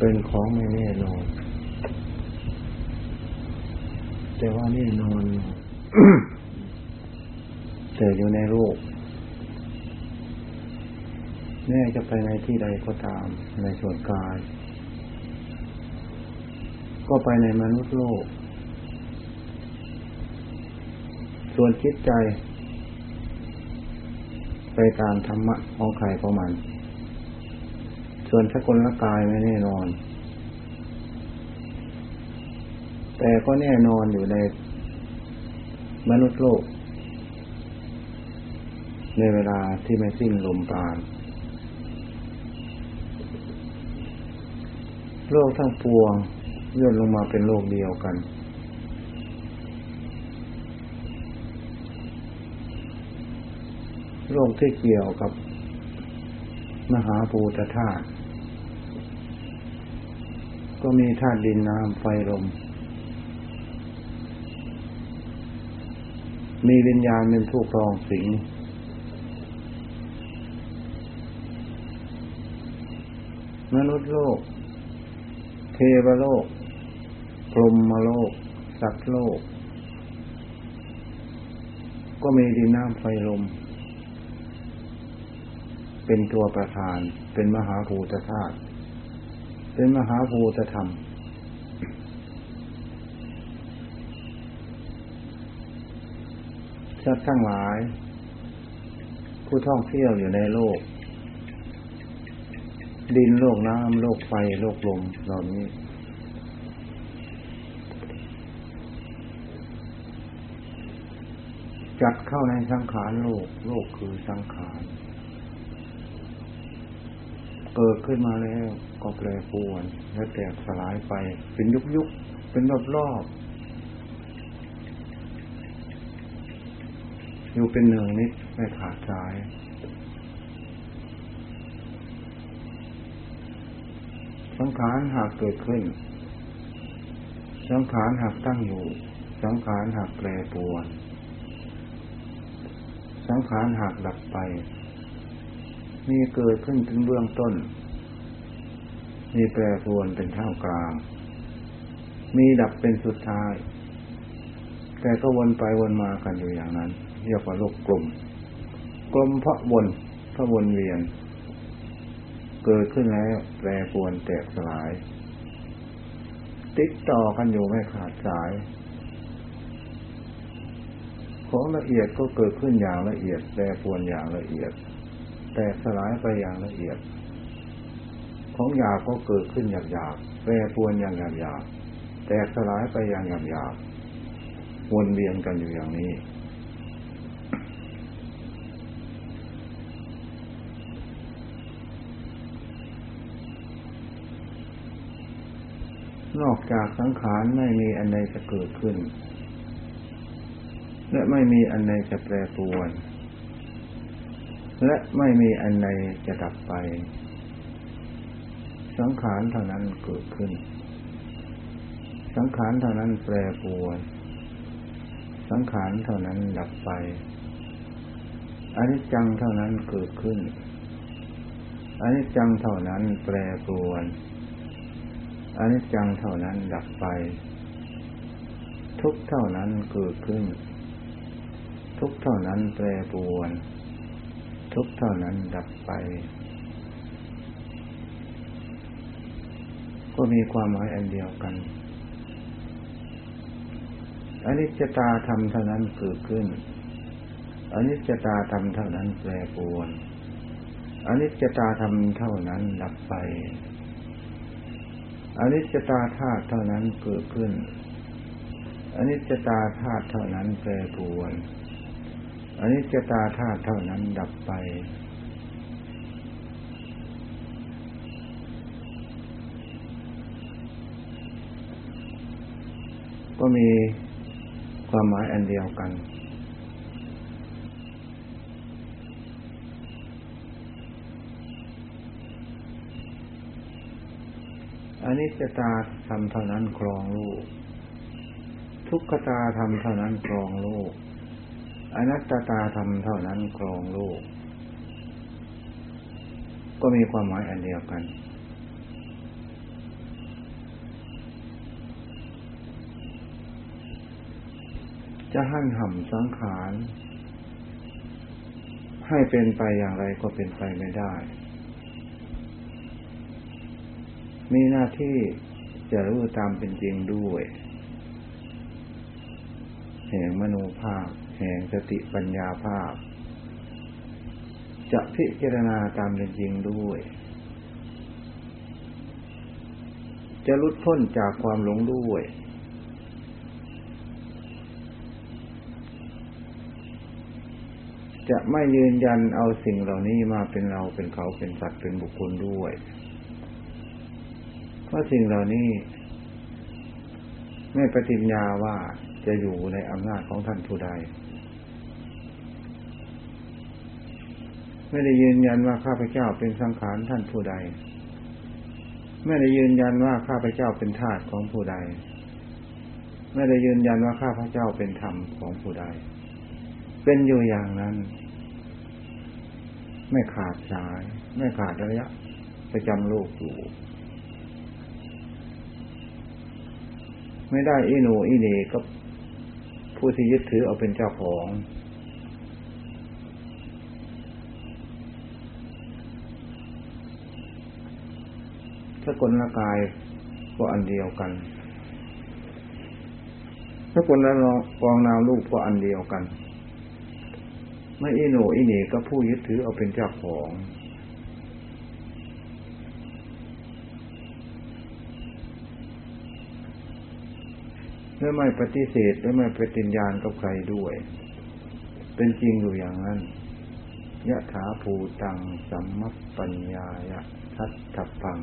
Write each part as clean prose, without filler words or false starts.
เป็นของไม่แน่นอนแต่ว่าแน่นอน แต่อยู่ในโลกแน่จะไปในที่ใดก็ตามในส่วนกายก็ไปในมนุษย์โลกส่วนจิตใจไปตามธรรมะของใครของมันส่วนสกุลกายไม่แน่นอนแต่ก็แน่นอนอยู่ในมนุษย์โลกในเวลาที่ไม่สิ้นลมปราณโลกทั้งปวงย่นลงมาเป็นโลกเดียวกันโลกที่เกี่ยวกับมหาภูตธาตุก็มีธาตุดินน้ำไฟลมมีวิญญาณเป็นผู้ครองสิงมนุษย์โลกเทวโลกพรหมโลกสัตว์โลกก็มีดินน้ำไฟลมเป็นตัวประธานเป็นมหาภูตธาตุเป็นมหาภูตธรรมสัตว์ทั้งหลายผู้ท่องเที่ยวอยู่ในโลกดินโลกน้ำโลกไฟโลกลมเหล่านี้จัดเข้าในสังขารโลกโลกคือสังขารเกิดขึ้นมาแล้วก็แปรปรวนและแตกสลายไปเป็นยุกๆเป็นรอบๆอยู่เป็นหนึ่งนิดไม่ขาดสายสังขารหากเกิดขึ้นสังขารหากตั้งอยู่สังขารหากแปรปรวนสังขารหากดับไปมีเกิดขึ้นเป็นเบื้องต้นมีแปรปรวนเป็นท่ามกลางมีดับเป็นสุดท้ายแต่ก็วนไปวนมากันอยู่อย่างนั้นเรียกว่าโลกกลมกลมเพราะวนเพราะวนเวียนเกิดขึ้นแล้วแปรปรวนแตกสลายติดต่อกันอยู่ไม่ขาดสายของละเอียดก็เกิดขึ้นอย่างละเอียดแปรปรวนอย่างละเอียดแตกสลายไปอย่างละเอียดของหยาบก็เกิดขึ้นหยาบๆแปรปรวนอย่างหยาบๆแตกสลายไปอย่างหยาบๆวนเวียนกันอยู่อย่างนี้นอกจากสังขารไม่มีอันใดจะเกิดขึ้นและไม่มีอันใดจะแปรปรวนและไม่มีอันใดจะดับไปสังขารเท่านั้นเกิดขึ้นสังขารเท่านั้นแปรปรวนสังขารเท่านั้นดับไปอนิจจังเท่านั้นเกิดขึ้นอนิจจังเท่านั้นแปรปรวนอนิจจังเท่านั้นดับไปทุกข์เท่านั้นเกิดขึ้นทุกข์เท่านั้นแปรปรวนทุกเท่านั้นดับไปก็มีความหมายอันเดียวกันอนิจจตาธรรมเท่านั้นเกิดขึ้นอนิจจตาธรรมเท่านั้นแปรปรวนอนิจจตาธรรมเท่านั้นดับไปอนิจจตาธาตุเท่านั้นเกิดขึ้นอนิจจตาธาตุเท่านั้นแปรปรวนอนิจจตาธาตุเท่านั้นดับไปก็มีความหมายอันเดียวกันอนิจจตาธรรมเท่านั้นครองโลกทุกขตาธรรมเท่านั้นครองโลกอนัตตาธรรมเท่านั้นครองโลกก็มีความหมายอันเดียวกัน จะหั่นหั่นสังขารให้เป็นไปอย่างไรก็เป็นไปไม่ได้มีหน้าที่จะรู้ตามเป็นจริงด้วยแห่งมโนภาพแห่งสติปัญญาภาพจะพิจารณาตามเป็นจริงด้วยจะหลุดพ้นจากความหลงด้วยจะไม่ยืนยันเอาสิ่งเหล่านี้มาเป็นเราเป็นเขาเป็นสัตว์เป็นบุคคลด้วยเพราะสิ่งเหล่านี้ไม่ปฏิญญาว่าจะอยู่ในอำนาจของท่านผู้ใดไม่ได้ยืนยันว่าข้าพเจ้าเป็นสังขารท่านผู้ใดไม่ได้ยืนยันว่าข้าพเจ้าเป็นธาตุของผู้ใดไม่ได้ยืนยันว่าข้าพเจ้าเป็นธรรมของผู้ใดเป็นอยู่อย่างนั้นไม่ขาดสายไม่ขาดระยะประจำโลกอยู่ไม่ได้อีโนอีเนกับผู้ที่ยึดถือเอาเป็นเจ้าของสกุลละกายก็อันเดียวกันสกุลละกองนามรูปก็อันเดียวกันไม่อีโนอีเนกับผู้ยึดถือเอาเป็นเจ้าของและไม่ปฏิเสธและไม่ปฏิญญาณกับใครด้วยเป็นจริงอยู่อย่างนั้นยะถาภูตังสัมมัปปัญญายะทัตถปัง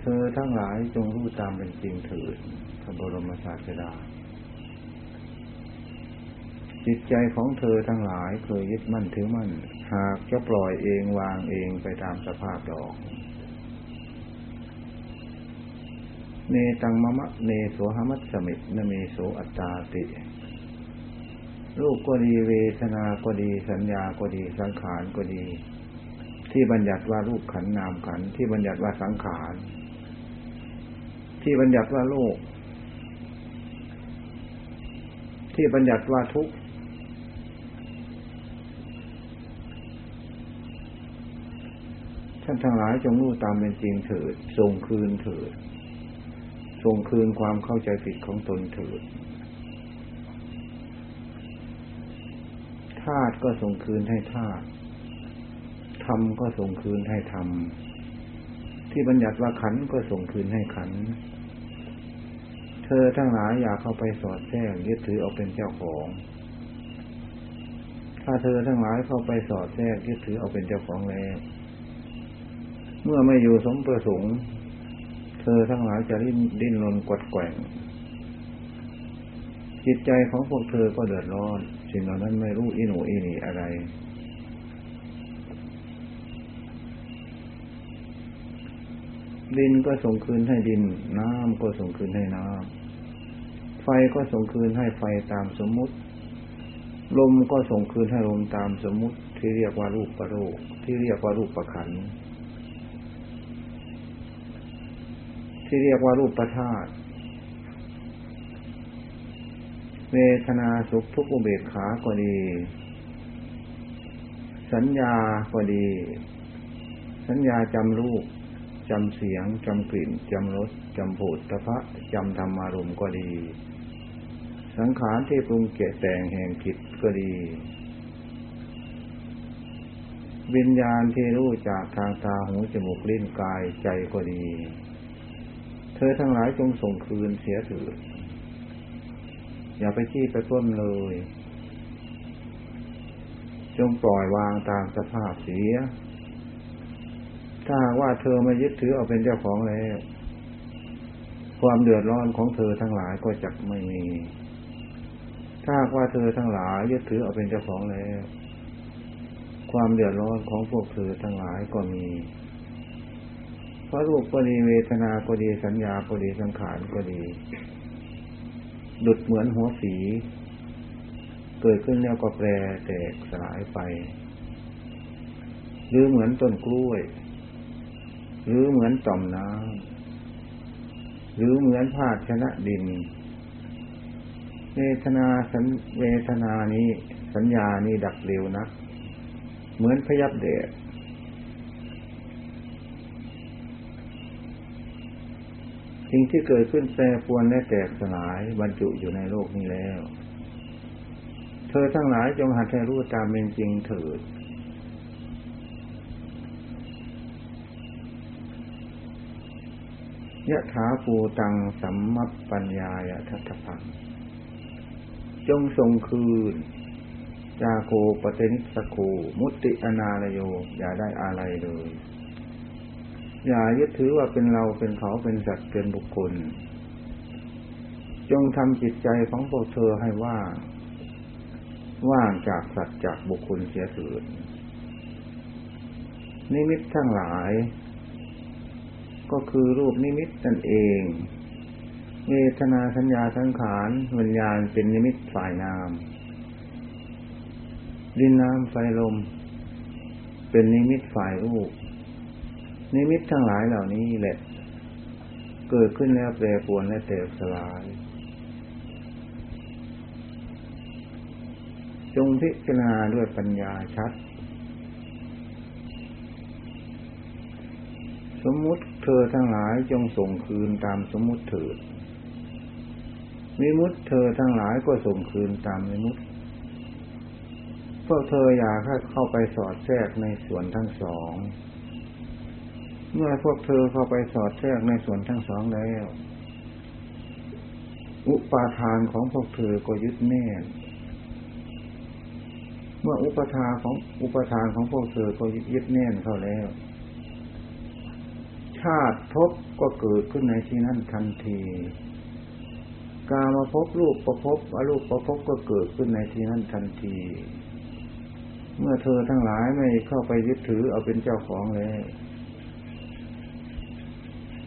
เธอทั้งหลายจงรู้ตามเป็นจริงเถิดพระบรมศาสดาจิตใจของเธอทั้งหลายเคยยึดมั่นถือมั่นหากจะปล่อยเองวางเองไปตามสภาพดอกเนตังมะมะเนโสหมัสสมิตนะเมโสอัตตาติรูปก็ดีเวทนาก็ดีสัญญาก็ดีสังขารก็ดีที่บัญญัติว่ารูปขันธ์นามขันธ์ที่บัญญัติว่าสังขารที่บัญญัติว่าโลกที่บัญญัติว่าทุกข์ท่านทั้งหลายจงรู้ตามเป็นจริงเถิดทรงคืนเถิดทรงคืนความเข้าใจผิดของตนเถิดธาตุก็ทรงคืนให้ธาตุธรรมก็ทรงคืนให้ธรรมที่บัญญัติว่าขันธ์ก็ทรงคืนให้ขันธ์เธอทั้งหลายอย่าเข้าไปสอดแทรกยึดถือเอาเป็นเจ้าของถ้าเธอทั้งหลายเข้าไปสอดแทรกยึดถือเอาเป็นเจ้าของแล้วเมื่อไม่อยู่สมประสงค์เธอทั้งหลายจะดิ้นรนกวัดแกว่งจิตใจของพวกเธอก็เดือดร้อนสิ่งเหล่านั้นไม่รู้อีโหนอีเหน่อะไรดินก็ส่งคืนให้ดินน้ำก็ส่งคืนให้น้ำไฟก็ส่งคืนให้ไฟตามสมมุติลมก็ส่งคืนให้ลมตามสมมุติที่เรียกว่ารูปประโลกที่เรียกว่ารูปประขันธ์ที่เรียกว่ารูปธาตุเวทนาสุขทุกข์อุเบกขาก็ดีสัญญาก็ดีสัญญาจำรูปจำเสียงจำกลิ่นจำรสจำโผฏฐัพพะจำธรรมารมณ์ก็ดีสังขารที่ปรุงเกตแต่งแห่งจิตก็ดีวิญญาณที่รู้จากทางตาหูจมูกลิ้นกายใจก็ดีเธอทั้งหลายจงส่งคืนเสียเถิดอย่าไปจี้ไปต้มเลยจงปล่อยวางตามสภาพเสียถ้าว่าเธอมายึดถือเอาเป็นเจ้าของแล้วความเดือดร้อนของเธอทั้งหลายก็จะไม่มีถ้าว่าเธอทั้งหลายยึดถือเอาเป็นเจ้าของแล้วความเดือดร้อนของพวกเธอทั้งหลายก็มีเพราะรูปก็ดีเวทนาก็ดีสัญญาก็ดีสังขารก็ดีดุจเหมือนหัวฝีเกิดขึ้นแล้วก็แปรแตกสลายไปหรือเหมือนต้นกล้วยหรือเหมือนต่อมน้ำหรือเหมือนภาชนะดิน เวทนานี้สัญญานี้ดับเร็วนะเหมือนพยับเดชสิ่งที่เกิดขึ้นแปรปรวนและแตกสลายบรรจุอยู่ในโลกนี้แล้วเธอทั้งหลายจงหัดให้รู้ตามเป็นจริงเถิดยะถาภูตังสัมมัปปัญญายะทัตถพังจงทรงคืนจาโกปเตนิสโกมุตติอนาลโยอย่าได้อะไรเลยอย่ายึดถือว่าเป็นเราเป็นเขาเป็นสัตว์เป็นบุคคลจงทำจิตใจของพวกเธอให้ว่างจากสัตว์จากบุคคลเสียเถิดนิมิตทั้งหลายก็คือรูปนิมิตนั่นเองเวทนาสัญญาสังขารวิญญาณเป็นนิมิตฝ่ายนามดินน้ำไฟลมเป็นนิมิตฝ่ายรูปนิมิตทั้งหลายเหล่านี้แหละเกิดขึ้นแล้วแปรปรวนและแตกสลายจงพิจารณาด้วยปัญญาชัดสมมุติเธอทั้งหลายจงส่งคืนตามสมมุติเถิดวิมุตติเธอทั้งหลายก็ส่งคืนตามวิมุตติพวกเธออย่าเข้าไปสอดแทรกในส่วนทั้งสองเมื่อพวกเธอเข้าไปสอดแทรกในส่วนทั้งสองแล้วอุปาทานของพวกเธอก็ยึดแน่นเมื่ออุปทานของพวกเธอก็ยึดแน่นเข้าแล้วชาติภพก็เกิดขึ้นในที่นั้นทันทีกามภพรูปภพอรูปภพก็เกิดขึ้นในที่นั้นทันทีเมื่อเธอทั้งหลายไม่เข้าไปยึดถือเอาเป็นเจ้าของเลย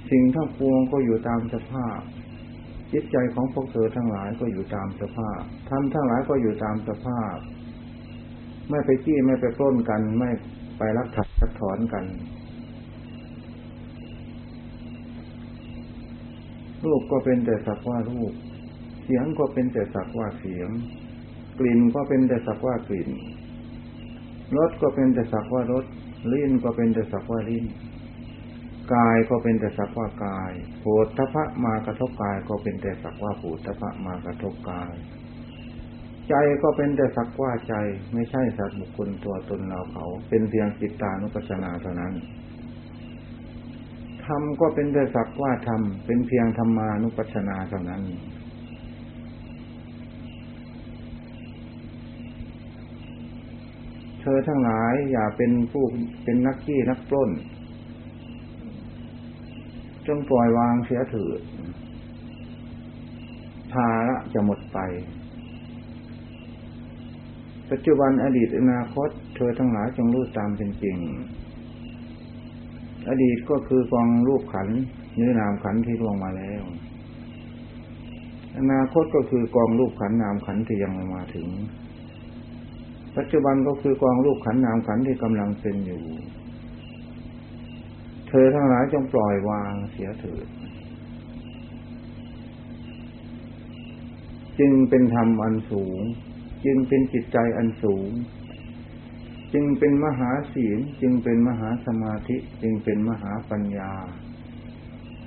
สิ่งทั้งปวงก็อยู่ตามสภาพจิตใจของพวกเธอทั้งหลายก็อยู่ตามสภาพธรรมทั้งหลายก็อยู่ตามสภาพไม่ไปจี้ไม่ไปปล้นกันไม่ไปลักถักถอนกันรูปก็เป็นแต่สักว่ารูปเสียงก็เป็นแต่สักว่าเสียงกลิ่นก็เป็นแต่สักว่ากลิ่นรสก็เป็นแต่สักว่ารสลิ้นก็เป็นแต่สักว่าลิ้นกายก็เป็นแต่สักว่ากายโผฏฐัพพะมากระทบกายก็เป็นแต่สักว่าโผฏฐัพพะมากระทบกายใจก็เป็นแต่สักว่าใจไม่ใช่สัตว์บุคคลตัวตนเราเขาเป็นเพียงจิตตานุปัสสนาเท่านั้นธรรมก็เป็นแต่สักว่าธรรมเป็นเพียงธรรมานุปัสสนาเท่านั้นเธอทั้งหลายอย่าเป็นนักขี้นักปล้นจงปล่อยวางเสียเถิดภาระจะหมดไปปัจจุบันอดีตอนาคตเธอทั้งหลายจงรู้ตามเป็นจริงอดีตก็คือกองรูปขันธ์หรือนามขันธ์ที่ล่วงมาแล้วอนาคตก็คือกองรูปขันธ์นามขันธ์ที่ยังไม่มาถึงปัจจุบันก็คือกองรูปขันธ์นามขันธ์ที่กำลังเป็นอยู่เธอทั้งหลายจงปล่อยวางเสียเถิดจึงเป็นธรรมอันสูงจึงเป็นจิตใจอันสูงจึงเป็นมหาศีลจึงเป็นมหาสมาธิจึงเป็นมหาปัญญา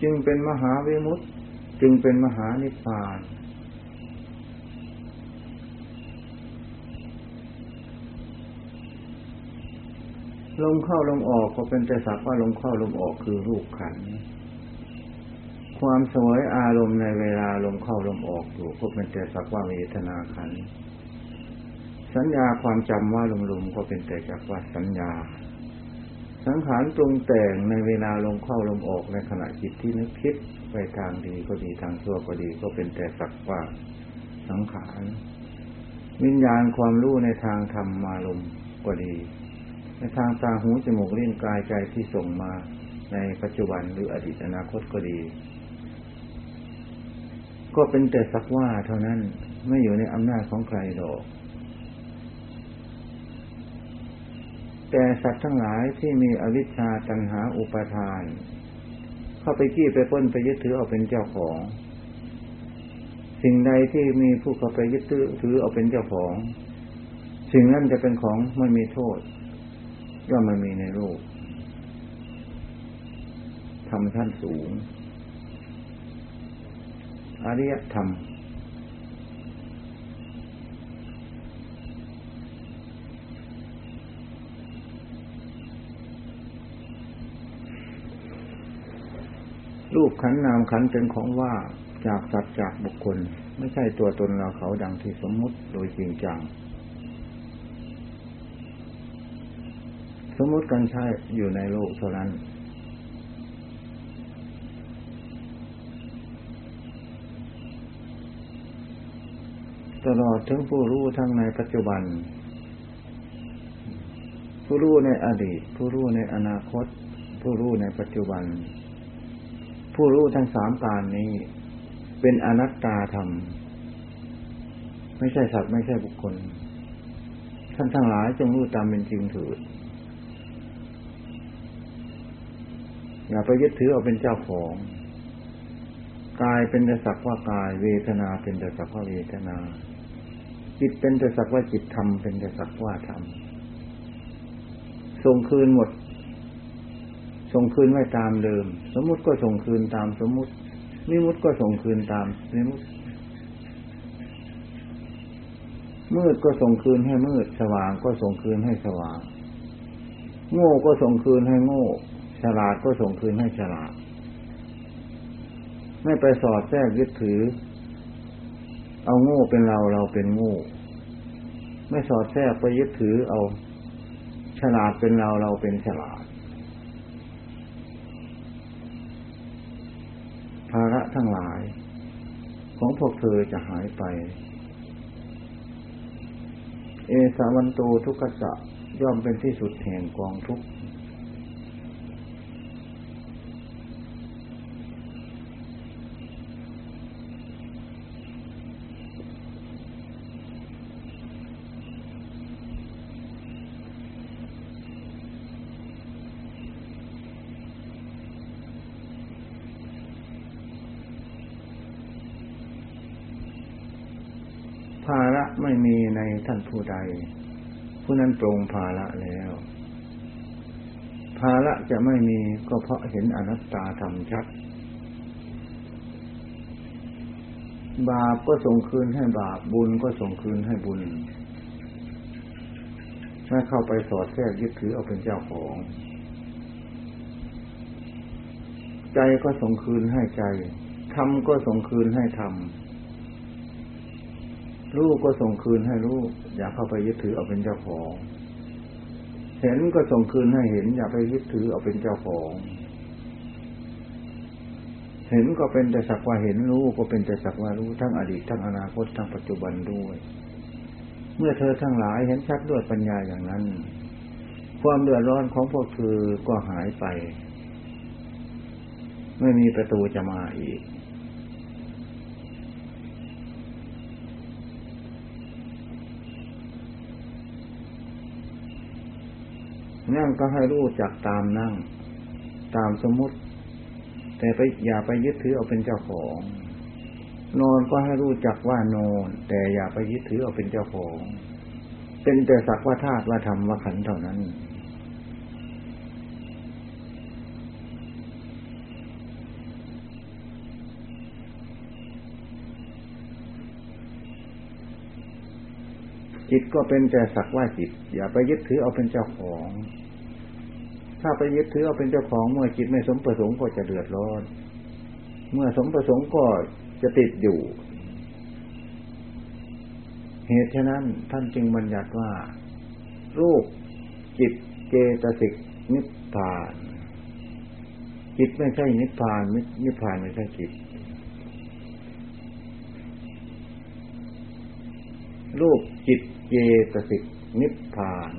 จึงเป็นมหาวิมุตติจึงเป็นมหานิพพานลมเข้าลมออกก็เป็นแต่สักว่าลมเข้าลมออกคือรูปขันธ์ความสวยอารมณ์ในเวลาลมเข้าลมออกอยู่ก็เป็นแต่สักว่าเวทนาขันธ์สัญญาความจำว่าลมๆก็เป็นแต่จักว่าสัญญาสังขารตรงแต่งในเวลาลมเข้าลมออกในขณะจิตที่นึกคิดไปทางดีก็ดีทางชั่วก็ดีก็เป็นแต่สักว่าสังขารวิญญาณความรู้ในทางธรรมอารมณ์ก็ดีในทางตาหูจมูกลิ้นกายใจที่ส่งมาในปัจจุบันหรืออดีตอนาคตก็ดีก็เป็นแต่สักว่าเท่านั้นไม่อยู่ในอำนาจของใครหรอกแต่สัตว์ทั้งหลายที่มีอวิชชาตัณหาอุปาทานเข้าไปจี้ไปปล้นไปยึดถือเอาเป็นเจ้าของ สิ่งใดที่มีผู้เข้าไปยึดถือเอาเป็นเจ้าของสิ่งนั้นจะเป็นของไม่มีโทษย่อมไม่มีในโลกธรรมท่านสูงอริยธรรมรูปขันธ์นามขันธ์เป็นของว่าจากสัตว์จากบุคคลไม่ใช่ตัวตนเราเขาดังที่สมมุติโดยจริงจังสมมุติกันใช้อยู่ในโลกเท่านั้นตลอดถึงผู้รู้ทั้งในปัจจุบันผู้รู้ในอดีตผู้รู้ในอนาคตผู้รู้ในปัจจุบันผู้รู้ทั้งสามการนี้เป็นอนัตตาธรรมไม่ใช่สัตว์ไม่ใช่บุคคลท่านทั้งหลายจงรู้ตามเป็นจริงเถิดอย่าไปยึดถือเอาเป็นเจ้าของกายเป็นแต่สักว่ากายเวทนาเป็นแต่สักว่าเวทนาจิตเป็นแต่สักว่าจิตธรรมเป็นแต่สักว่าธรรมส่งคืนหมดส่งคืนไว้ตามเดิมสมมุติก็ส่งคืนตามสมมุตินิมุติก็ส่งคืนตามนิมุติมืดก็ส่งคืนให้มืดสว่างก็ส่งคืนให้สว่างโง่ก็ส่งคืนให้โง่ฉลาดก็ส่งคืนให้ฉลาดไม่ไปสอดแทรกยึดถือเอาโง่เป็นเราเราเป็นโง่ไม่สอดแทรกไปยึดถือเอาฉลาดเป็นเราเราเป็นฉลาดภาระทั้งหลายของพวกเธอจะหายไปเอสาวันโตทุกขสะย่อมเป็นที่สุดแห่งกองทุกข์ภาระไม่มีในท่านผู้ใดผู้นั้นปรงภาระแล้วภาระจะไม่มีก็เพราะเห็นอนัตตาธรรมชัดบาปก็ส่งคืนให้บาปบุญก็ส่งคืนให้บุญไม่เข้าไปสอดแทรกยึดถือเอาเป็นเจ้าของใจก็ส่งคืนให้ใจธรรมก็ส่งคืนให้ธรรมรู้ก็ส่งคืนให้รู้อย่าเข้าไปยึดถือเอาเป็นเจ้าของเห็นก็ส่งคืนให้เห็นอย่าไปยึดถือเอาเป็นเจ้าของเห็นก็เป็นแต่สักว่าเห็นรู้ก็เป็นแต่สักว่ารู้ทั้งอดีตทั้งอนาคตทั้งปัจจุบันด้วยเมื่อเธอทั้งหลายเห็นชัดด้วยปัญญาอย่างนั้นความเดือดร้อนของพวกเธอก็หายไปไม่มีประตูจะมาอีกนั่งก็ให้รู้จักตามนั่งตามสมมุติแต่ไปอย่าไปยึดถือเอาเป็นเจ้าของนอนก็ให้รู้จักว่านอนแต่อย่าไปยึดถือเอาเป็นเจ้าของเป็นแต่สักว่าธาตุว่าธรรมว่าขันธ์เท่านั้นจิตก็เป็นแต่สักว่าจิตอย่าไปยึดถือเอาเป็นเจ้าของถ้าไปยึดถือเอาเป็นเจ้าของเมื่อจิตไม่สมประสงค์ก็จะเดือดร้อนเมื่อสมประสงค์ก็จะติดอยู่เหตุฉะนั้นท่านจึงบัญญัติว่ารูปจิตเจตสิกนิพพานจิตไม่ใช่นิพพานนิพพานไม่ใช่จิตรูปจิตเจตสิกนิพพาน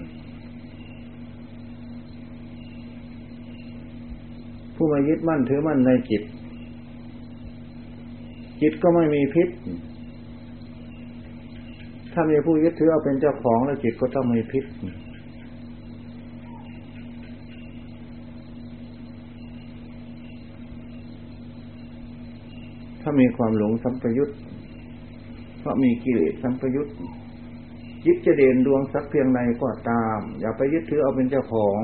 ผู้มายึดมั่นถือมั่นในจิตจิตก็ไม่มีพิษถ้ามีผู้ยึดถือเอาเป็นเจ้าของแล้วจิตก็ต้องมีพิษถ้ามีความหลงสัมปยุต เพราะมีกิเลสสัมปยุตยึดจะเด่นดวงสักเพียงใดก็ตามอย่าไปยึดถือเอาเป็นเจ้าของ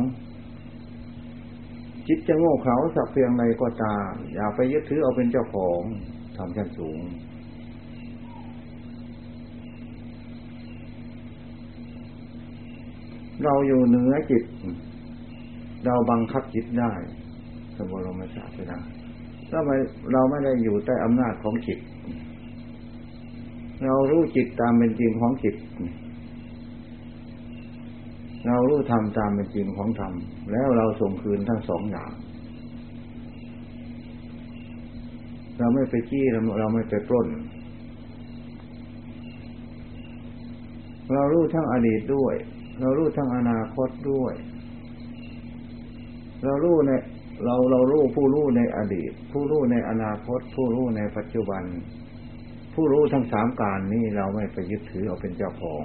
จิตจะโง่เขลาสักเพียงใดก็ตามอย่าไปยึดถือเอาเป็นเจ้าของทำชั้นสูงเราอยู่เหนือจิตเราบังคับจิตได้สมบูรณ์มาศาสนาถ้าเราไม่ได้อยู่ใต้อำนาจของจิตเรารู้จิตตามเป็นจริงของจิตเรารู้ธรรมตามเป็นจริงของธรรมแล้วเราส่งคืนทั้งสองอย่างเราไม่ไปจี้เราไม่ไปปล้นเรารู้ทั้งอดีตด้วยเรารู้ทั้งอนาคตด้วยเรารู้ในเรารู้ผู้รู้ในอดีตผู้รู้ในอนาคตผู้รู้ในปัจจุบันผู้รู้ทั้งสามการนี้เราไม่ไปยึดถือเอาเป็นเจ้าของ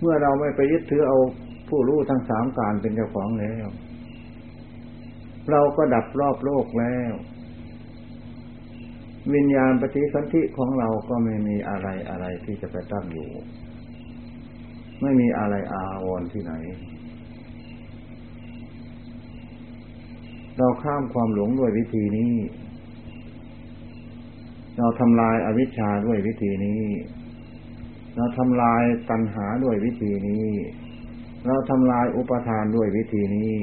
เมื่อเราไม่ไปยึดถือเอาผู้รู้ทั้งสามการเป็นเจ้าของแล้วเราก็ดับรอบโลกแล้ววิญญาณปฏิสนธิของเราก็ไม่มีอะไรที่จะไปตั้งอยู่ไม่มีอะไรอาวรณ์ที่ไหนเราข้ามความหลงด้วยวิธีนี้เราทำลายอวิชชาด้วยวิธีนี้เราทำลายตัณหาด้วยวิธีนี้เราทำลายอุปทานด้วยวิธีนี้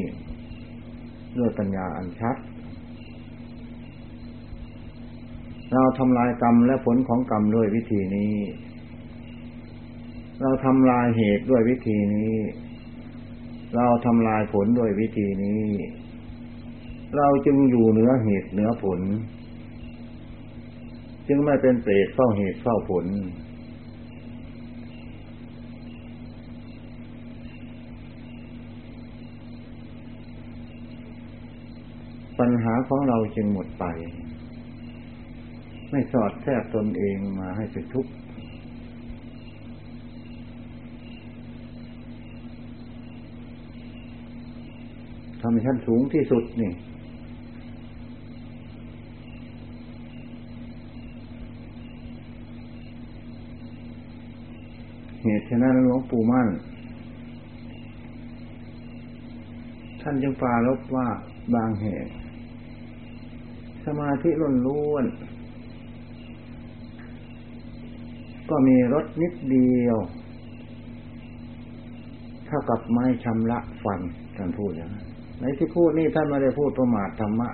ด้วยปัญญาอันชัดเราทำลายกรรมและผลของกรรมด้วยวิธีนี้เราทำลายเหตุด้วยวิธีนี้เราทำลายผลด้วยวิธีนี้เราจึงอยู่เหนือเหตุเหนือผลจึงไม่เป็นเปรตเฝ้าเหตุเฝ้าผลปัญหาของเราจึงหมดไปไม่สอดแทรกตนเองมาให้เป็นทุกข์ทำให้ท่านสูงที่สุดนี่เหตุฉะนั้นหลวงปู่มั่นท่านจึงปรารภว่าบางแห่งสมาธิล้วนๆก็มีรสนิดเดียวเท่ากับไม้ชำระฟันท่านพูดอย่างนั้นในที่พูดนี่ท่านไม่ได้พูดประมาทธรรมะ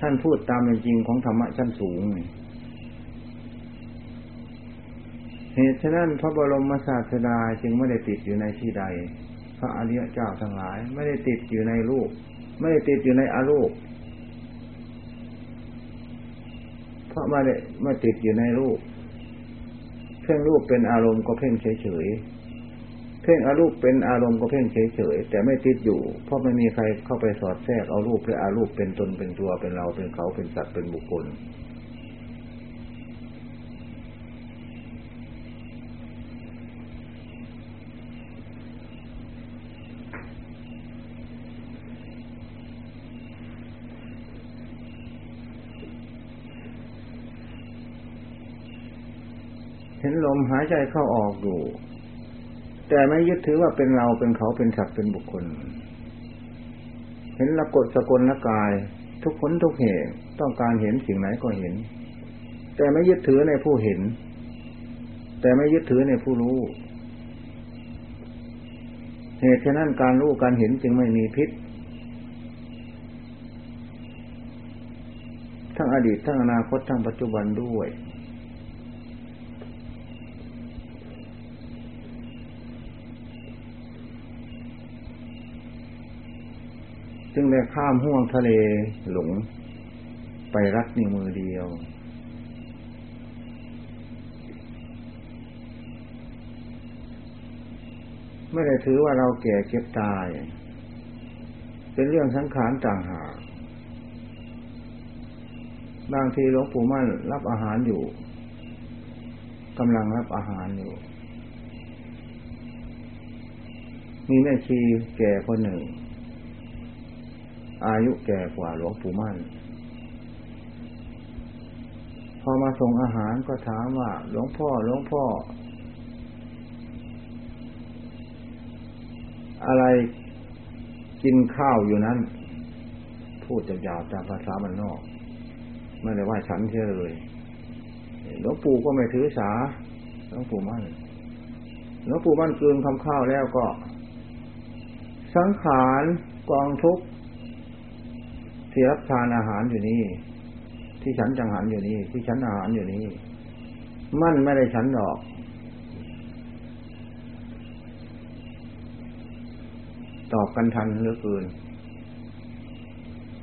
ท่านพูดตามเป็นจริงของธรรมะชั้นสูงเหตุฉะนั้นพระบรมศาสดาจึงไม่ได้ติดอยู่ในที่ใดพระอริยเจ้าทั้งหลายไม่ได้ติดอยู่ในรูปไม่ได้ติดอยู่ในอรูปเพราะไม่ติดอยู่ในรูปเพ่งรูปเป็นอารมณ์ก็เพ่งเฉยๆเพ่งอรูปเป็นอารมณ์ก็เพ่งเฉยๆแต่ไม่ติดอยู่เพราะไม่มีใครเข้าไปสอดแทรกเอารูปหรืออรูปเป็นตนเป็นตัวเป็นเราเป็นเขาเป็นสัตว์เป็นบุคคลเห็นลมหายใจเข้าออกอยู่แต่ไม่ยึดถือว่าเป็นเราเป็นเขาเป็นสัตว์เป็นบุคคลเห็นละกฎสกลละกายทุกคนทุกเหตุต้องการเห็นสิ่งไหนก็เห็นแต่ไม่ยึดถือในผู้เห็นแต่ไม่ยึดถือในผู้รู้เหตุฉะนั้นการรู้การเห็นจึงไม่มีพิษทั้งอดีตทั้งอนาคตทั้งปัจจุบันด้วยซึ่งได้ข้ามห้วงทะเลหลงไปรักในมือเดียวไม่ได้ถือว่าเราแก่เจ็บตายเป็นเรื่องสังขารต่างหากบางทีหลวงปู่มั่นรับอาหารอยู่กำลังรับอาหารอยู่มีแม่ชีแก่คนหนึ่งอายุแก่กว่าหลวงปู่มั่นพอ อมาส่งอาหารก็ถามว่าหลวงพ่ออะไรกินข้าวอยู่นั้นพูดยาวๆตามภาษาบ้านนอกไม่ได้ว่าฉันเท่าเลยหลวงปู่ก็ไม่ถือสาหลวงปู่มั่นกลืนคำข้าวแล้วก็สังขารกองทุกข์ที่รับทานอาหารอยู่นี้ที่ฉันจังหันอยู่นี้ที่ฉันอาหารอยู่นี้มันไม่ได้ฉันดอกตอบกันทันเหลือเกิน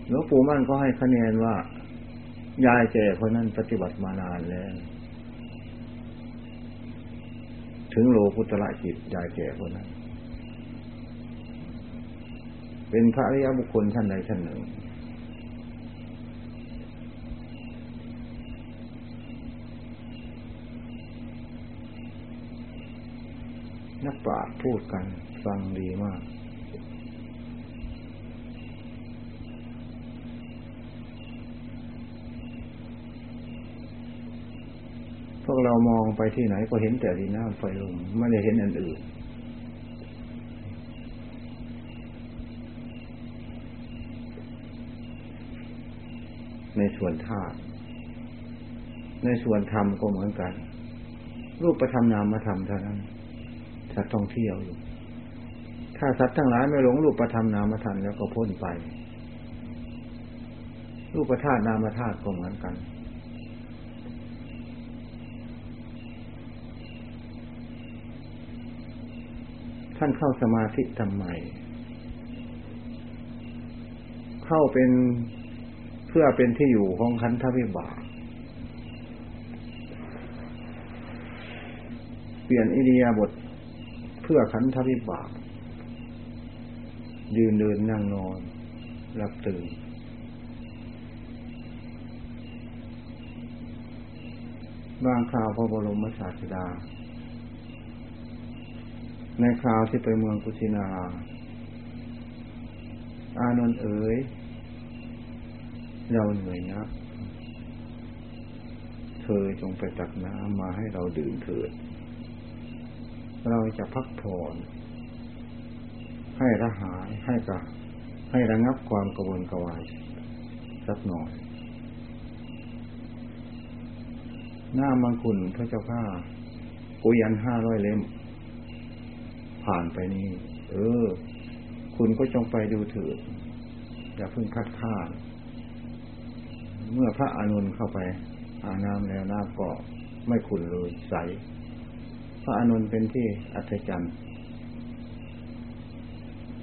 หลวงปู่มั่นก็ให้คะแนนว่ายายแก่คนนั้นปฏิบัติมานานแล้วถึงโลกุตระจิตยายแก่คนนั้นเป็นพระอริยบุคคลท่านใดท่านหนึ่งนักปราชญ์พูดกันฟังดีมากพวกเรามองไปที่ไหนก็เห็นแต่ดินน้ำไฟลมไม่ได้เห็นอันอื่นในส่วนธาตุในส่วนธรรมก็เหมือนกันรูปธรรมนามธรรมเท่านั้นสัตว์ท่องเที่ยวอยู่ถ้าสัตว์ทั้งหลายไม่หลงรูปธรรมนามธรรมแล้วก็พ้นไปรูปธาตุนามธาตุก็เหมือนกันท่านเข้าสมาธิทำไมเข้าเป็นเพื่อเป็นที่อยู่ของขันธวิบากเปลี่ยนอิริยาบถเพื่อขันธวิบากยืนเดินนั่งนอนหลับตื่นบางคราวพระบรมศาสดาในคราวที่ไปเมืองกุชินาอานนท์เอ๋ยเราเหนื่อยนะเธอจงไปตักน้ำมาให้เราดื่มเถิดเราจะพักผ่อนให้ระหายให้ระงับความกระวนกระวายสักหน่อยหน้ามังคุนพระเจ้าข้ากุยัน500 เล่มผ่านไปนี่คุณก็จงไปดูเถิดอย่าเพิ่งคัดค้านเมื่อพระอานนท์เข้าไปอาบน้ำแล้วน้ำก็ไม่ขุ่นเลยใสพระอานนท์เป็นที่อัศจรรย์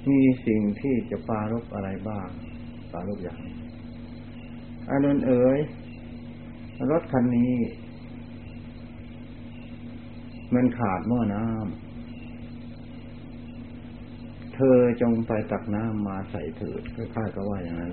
มีสิ่งที่จะปรารภอะไรบ้างปรารภอย่างอานนท์เอ๋ยรถคันนี้มันขาดหม้อน้ำเธอจงไปตักน้ำมาใส่เถิดคล้ายๆก็ว่าอย่างนั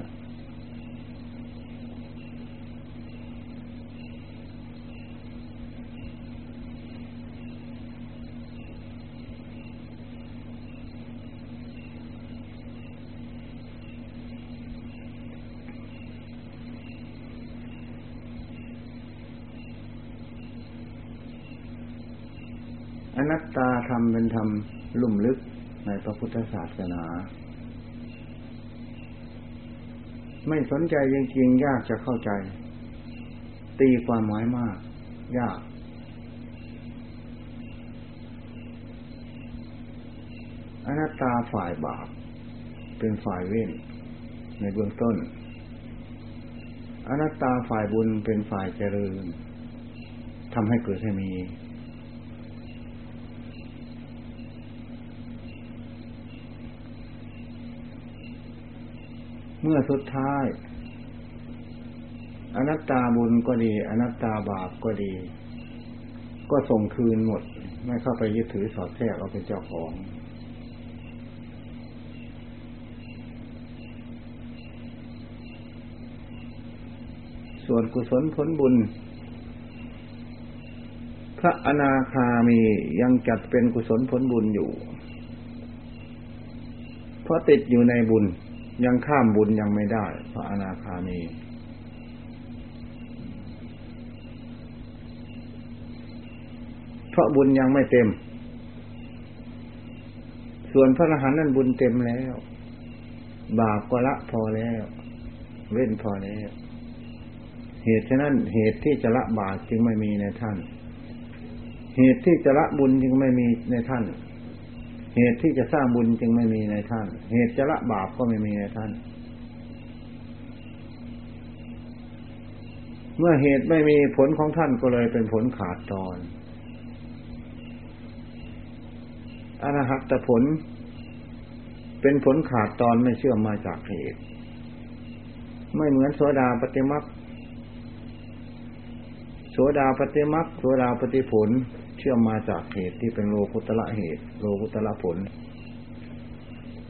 ้นอนัตตาธรรมเป็นธรรมลุ่มลึกในพระพุทธศาสนาไม่สนใจจริงๆยากจะเข้าใจตีความหมายมากยากอนัตตาฝ่ายบาปเป็นฝ่ายเว้นในเบื้องต้นอนัตตาฝ่ายบุญเป็นฝ่ายเจริญทำให้เกิดให้มีเมื่อสุดท้ายอนัตตาบุญก็ดีอนัตตาบาปก็ดีก็ส่งคืนหมดไม่เข้าไปยึดถือสอดแทรกเอาเป็นเจ้าของส่วนกุศลผลบุญพระอนาคามียังจัดเป็นกุศลผลบุญอยู่เพราะติดอยู่ในบุญยังข้ามบุญยังไม่ได้พระอนาคามี เพราะบุญยังไม่เต็มส่วนพระอรหันต์นั้นบุญเต็มแล้วบาปก็ละพอแล้วเว้นพอแล้วเหตุฉะนั้นเหตุที่จะละบาปจึงไม่มีในท่านเหตุที่จะละบุญจึงไม่มีในท่านเหตุที่จะสร้างบุญจึงไม่มีในท่านเหตุจะละบาปก็ไม่มีในท่านเมื่อเหตุไม่มีผลของท่านก็เลยเป็นผลขาดตอนอรหัตผลเป็นผลขาดตอนไม่เชื่อมมาจากเหตุไม่เหมือนโสดาปัตติมรรคโสดาปัตติมรรคโสดาปัตติผลเชื่อมมาจากเหตุที่เป็นโลกุตระเหตุโลกุตระผล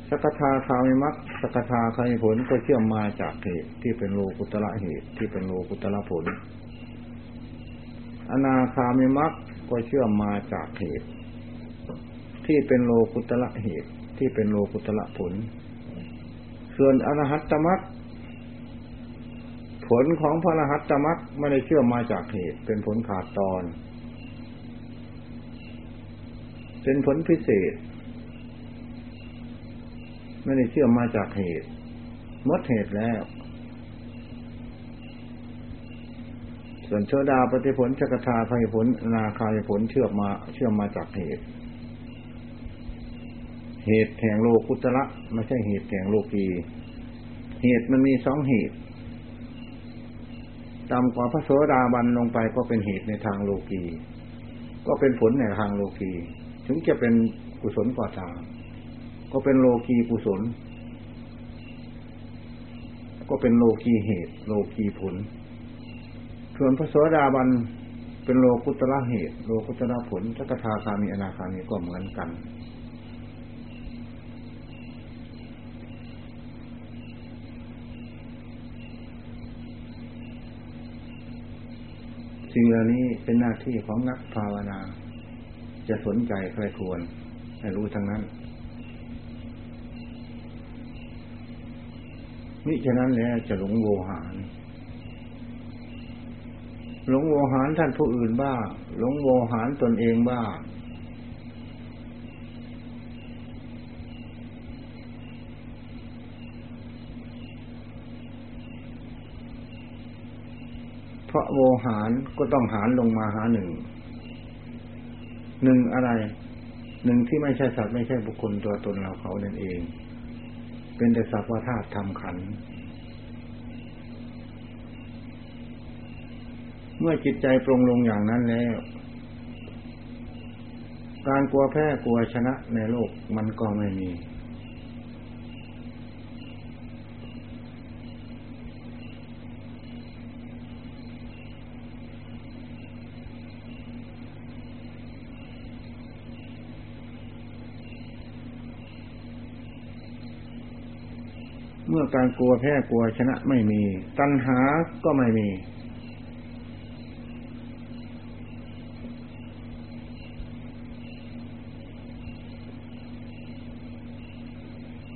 สกทาคามิมรรคสกทาคามิผลก็เชื่อมมาจากเหตุที่เป็นโลกุตระเหตุที่เป็นโลกุตระผลอนาคามิมรรคก็เชื่อมมาจากเหตุที่เป็นโลกุตระเหตุที่เป็นโลกุตระผลส่วนอรหัตตมรรคผลของพระอรหัตตมรรคไม่ได้เชื่อมมาจากเหตุเป็นผลขาดตอนเป็นผลพิเศษไม่ได้เชื่อมมาจากเหตุหมดเหตุแล้วส่วนโสดาปัตติผลสกทาคามิผลอนาคามิผลเชื่อมมาจากเหตุแห่งโลกุตระไม่ใช่เหตุแห่งโลกีเหตุมันมีสองเหตุตามกว่าพระโสดาบันลงไปก็เป็นเหตุในทางโลกีก็เป็นผลในทางโลกีถึงจะเป็นกุศลก่อทางก็เป็นโลกีกุศลก็เป็นโลกีเหตุโลกีผลส่วนพระโสดาบันเป็นโลกุตระเหตุโลกุตระผลสกทาคามีอนาคามีก็เหมือนกันสิ่งเหล่านี้เป็นหน้าที่ของนักภาวนาจะสนใจใครควรให้รู้ทั้งนั้นมิฉะนั้นแล้วจะหลงโวหารหลงโวหารท่านผู้อื่นบ้างหลงโวหารตนเองบ้างเพราะโวหารก็ต้องหารลงมาหาหนึ่งหนึ่งอะไรหนึ่งที่ไม่ใช่สัตว์ไม่ใช่บุคคลตัวตนเราเขานั่นเองเป็นแต่สัพพะธาตุธรรมขันธ์เมื่อจิตใจปรงลงอย่างนั้นแล้วการกลัวแพ้กลัวชนะในโลกมันก็ไม่มีเมื่อการกลัวแพ้กลัวชนะไม่มีตัณหาก็ไม่มี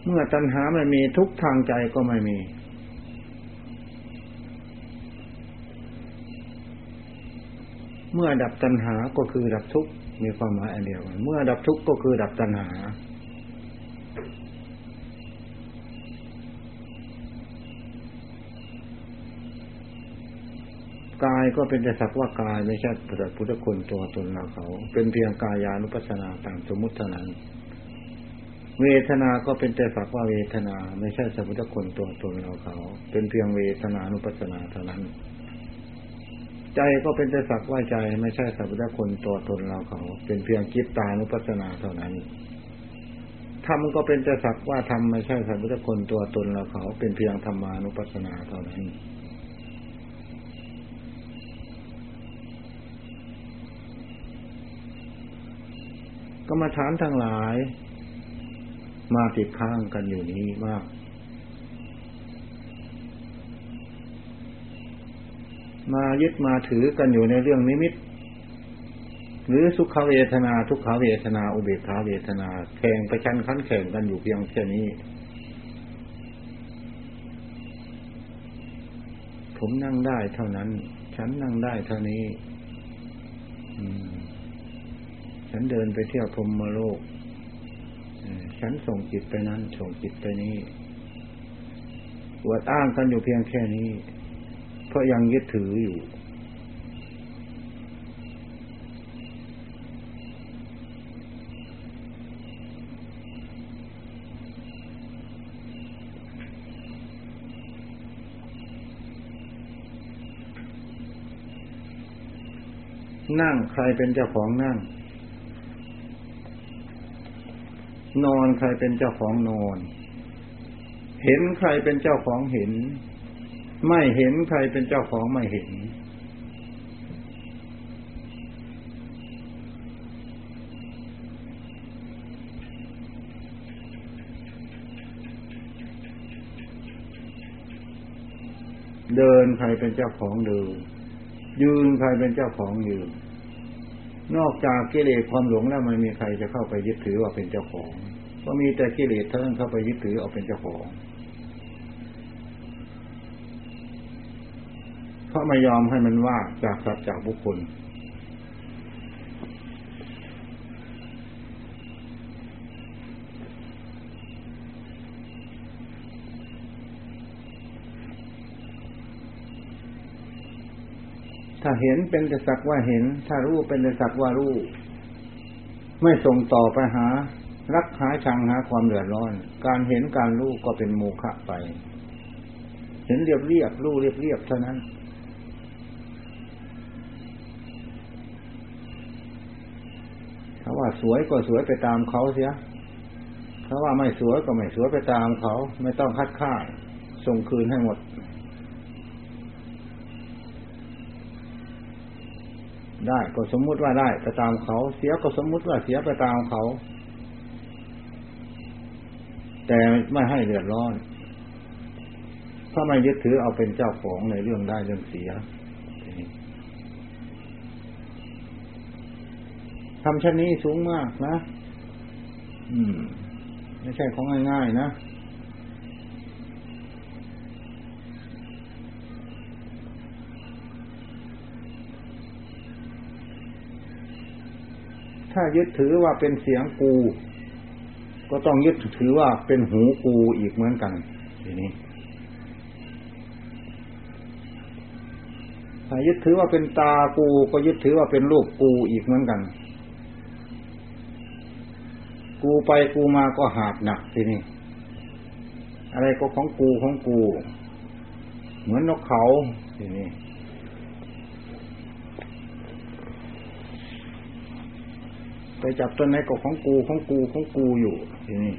เมื่อตัณหาไม่มีทุกทางใจก็ไม่มีเมื่อดับตัณหาก็คือดับทุกข์มีความหมายอันเดียวกันเมื่อดับทุกข์ก็คือดับตัณหากายก็เป็นแต่สักว่ากายไม่ใช่พระพุทธคุณตัวตนเราเขาเป็นเพียงกายานุปัสสนาตามสมมุติเท่านั้นเวทนาก็เป็นแต่สักว่าเวทนาไม่ใช่พระพุทธคุณตัวตนเราเขาเป็นเพียงเวทนานุปัสสนาเท่านั้นใจก็เป็นแต่สักว่าใจไม่ใช่พระพุทธคุณตัวตนเราเขาเป็นเพียงจิตตานุปัสสนาเท่านั้นธรรมก็เป็นแต่สักว่าธรรมไม่ใช่พระพุทธคุณตัวตนเราเขาเป็นเพียงธรรมานุปัสสนาเท่านั้นกรรมฐานทั้งหลายมาติดข้างกันอยู่นี้มากมายึดมาถือกันอยู่ในเรื่องนิมิตหรือสุขเวทนาทุกขเวทนาอุเบกขาเวทนาแข่งประชันขันแข่งกันอยู่เพียงแค่นี้ผมนั่งได้เท่านั้นฉันนั่งได้เท่านี้ ฉันเดินไปเที่ยวพรหมโลกฉันส่งจิตไปนั้นส่งจิตไปนี้อวดอ้างกันอยู่เพียงแค่นี้เพราะยังยึดถืออยู่นั่งใครเป็นเจ้าของนั่งนอนใครเป็นเจ้าของนอนเห็นใครเป็นเจ้าของเห็นไม่เห็นใครเป็นเจ้าของไม่เห็นเดินใครเป็นเจ้าของเดินยืนใครเป็นเจ้าของยืนนอกจากกิเลสความหลงแล้วไม่มีใครจะเข้าไปยึดถือว่าเป็นเจ้าของก็มีแต่กิเลสเท่านั้นเข้าไปยึดถือเอาเป็นเจ้าของเพราะไม่ยอมให้มันว่าจากสัตว์จากบุคคลถ้าเห็นเป็นแต่สักว่าเห็นถ้ารู้เป็นแต่สักว่ารู้ไม่ส่งต่อไปหารักหาชังหาความเดือดร้อนการเห็นการรู้ก็เป็นโมฆะไปเห็นเรียบเรียบรู้เรียบเรียบเท่านั้นถ้าว่าสวยก็สวยไปตามเขาเสียถ้าว่าไม่สวยก็ไม่สวยไปตามเขาไม่ต้องคัดค้านส่งคืนให้หมดได้ก็สมมุติว่าได้ไปตามเขาเสียก็สมมุติว่าเสียไปตามเขาแต่ไม่ให้เดือดร้อนถ้าไม่ยึดถือเอาเป็นเจ้าของในเรื่องได้เรื่องเสียทำชั้นนี้สูงมากนะไม่ใช่ของง่ายๆนะถ้ายึดถือว่าเป็นเสียงกูก็ต้องยึดถือว่าเป็นหูกูอีกเหมือนกันทีนี้ถ้ายึดถือว่าเป็นตากูก็ยึดถือว่าเป็นรูปกูอีกเหมือนกันกูไปกูมาก็หาบหนักทีนี้อะไรก็ของกูของกูเหมือนนกเขาทีนี้ไปจับต้นไหนก็ของกูของกูของกูอยู่ทีนี้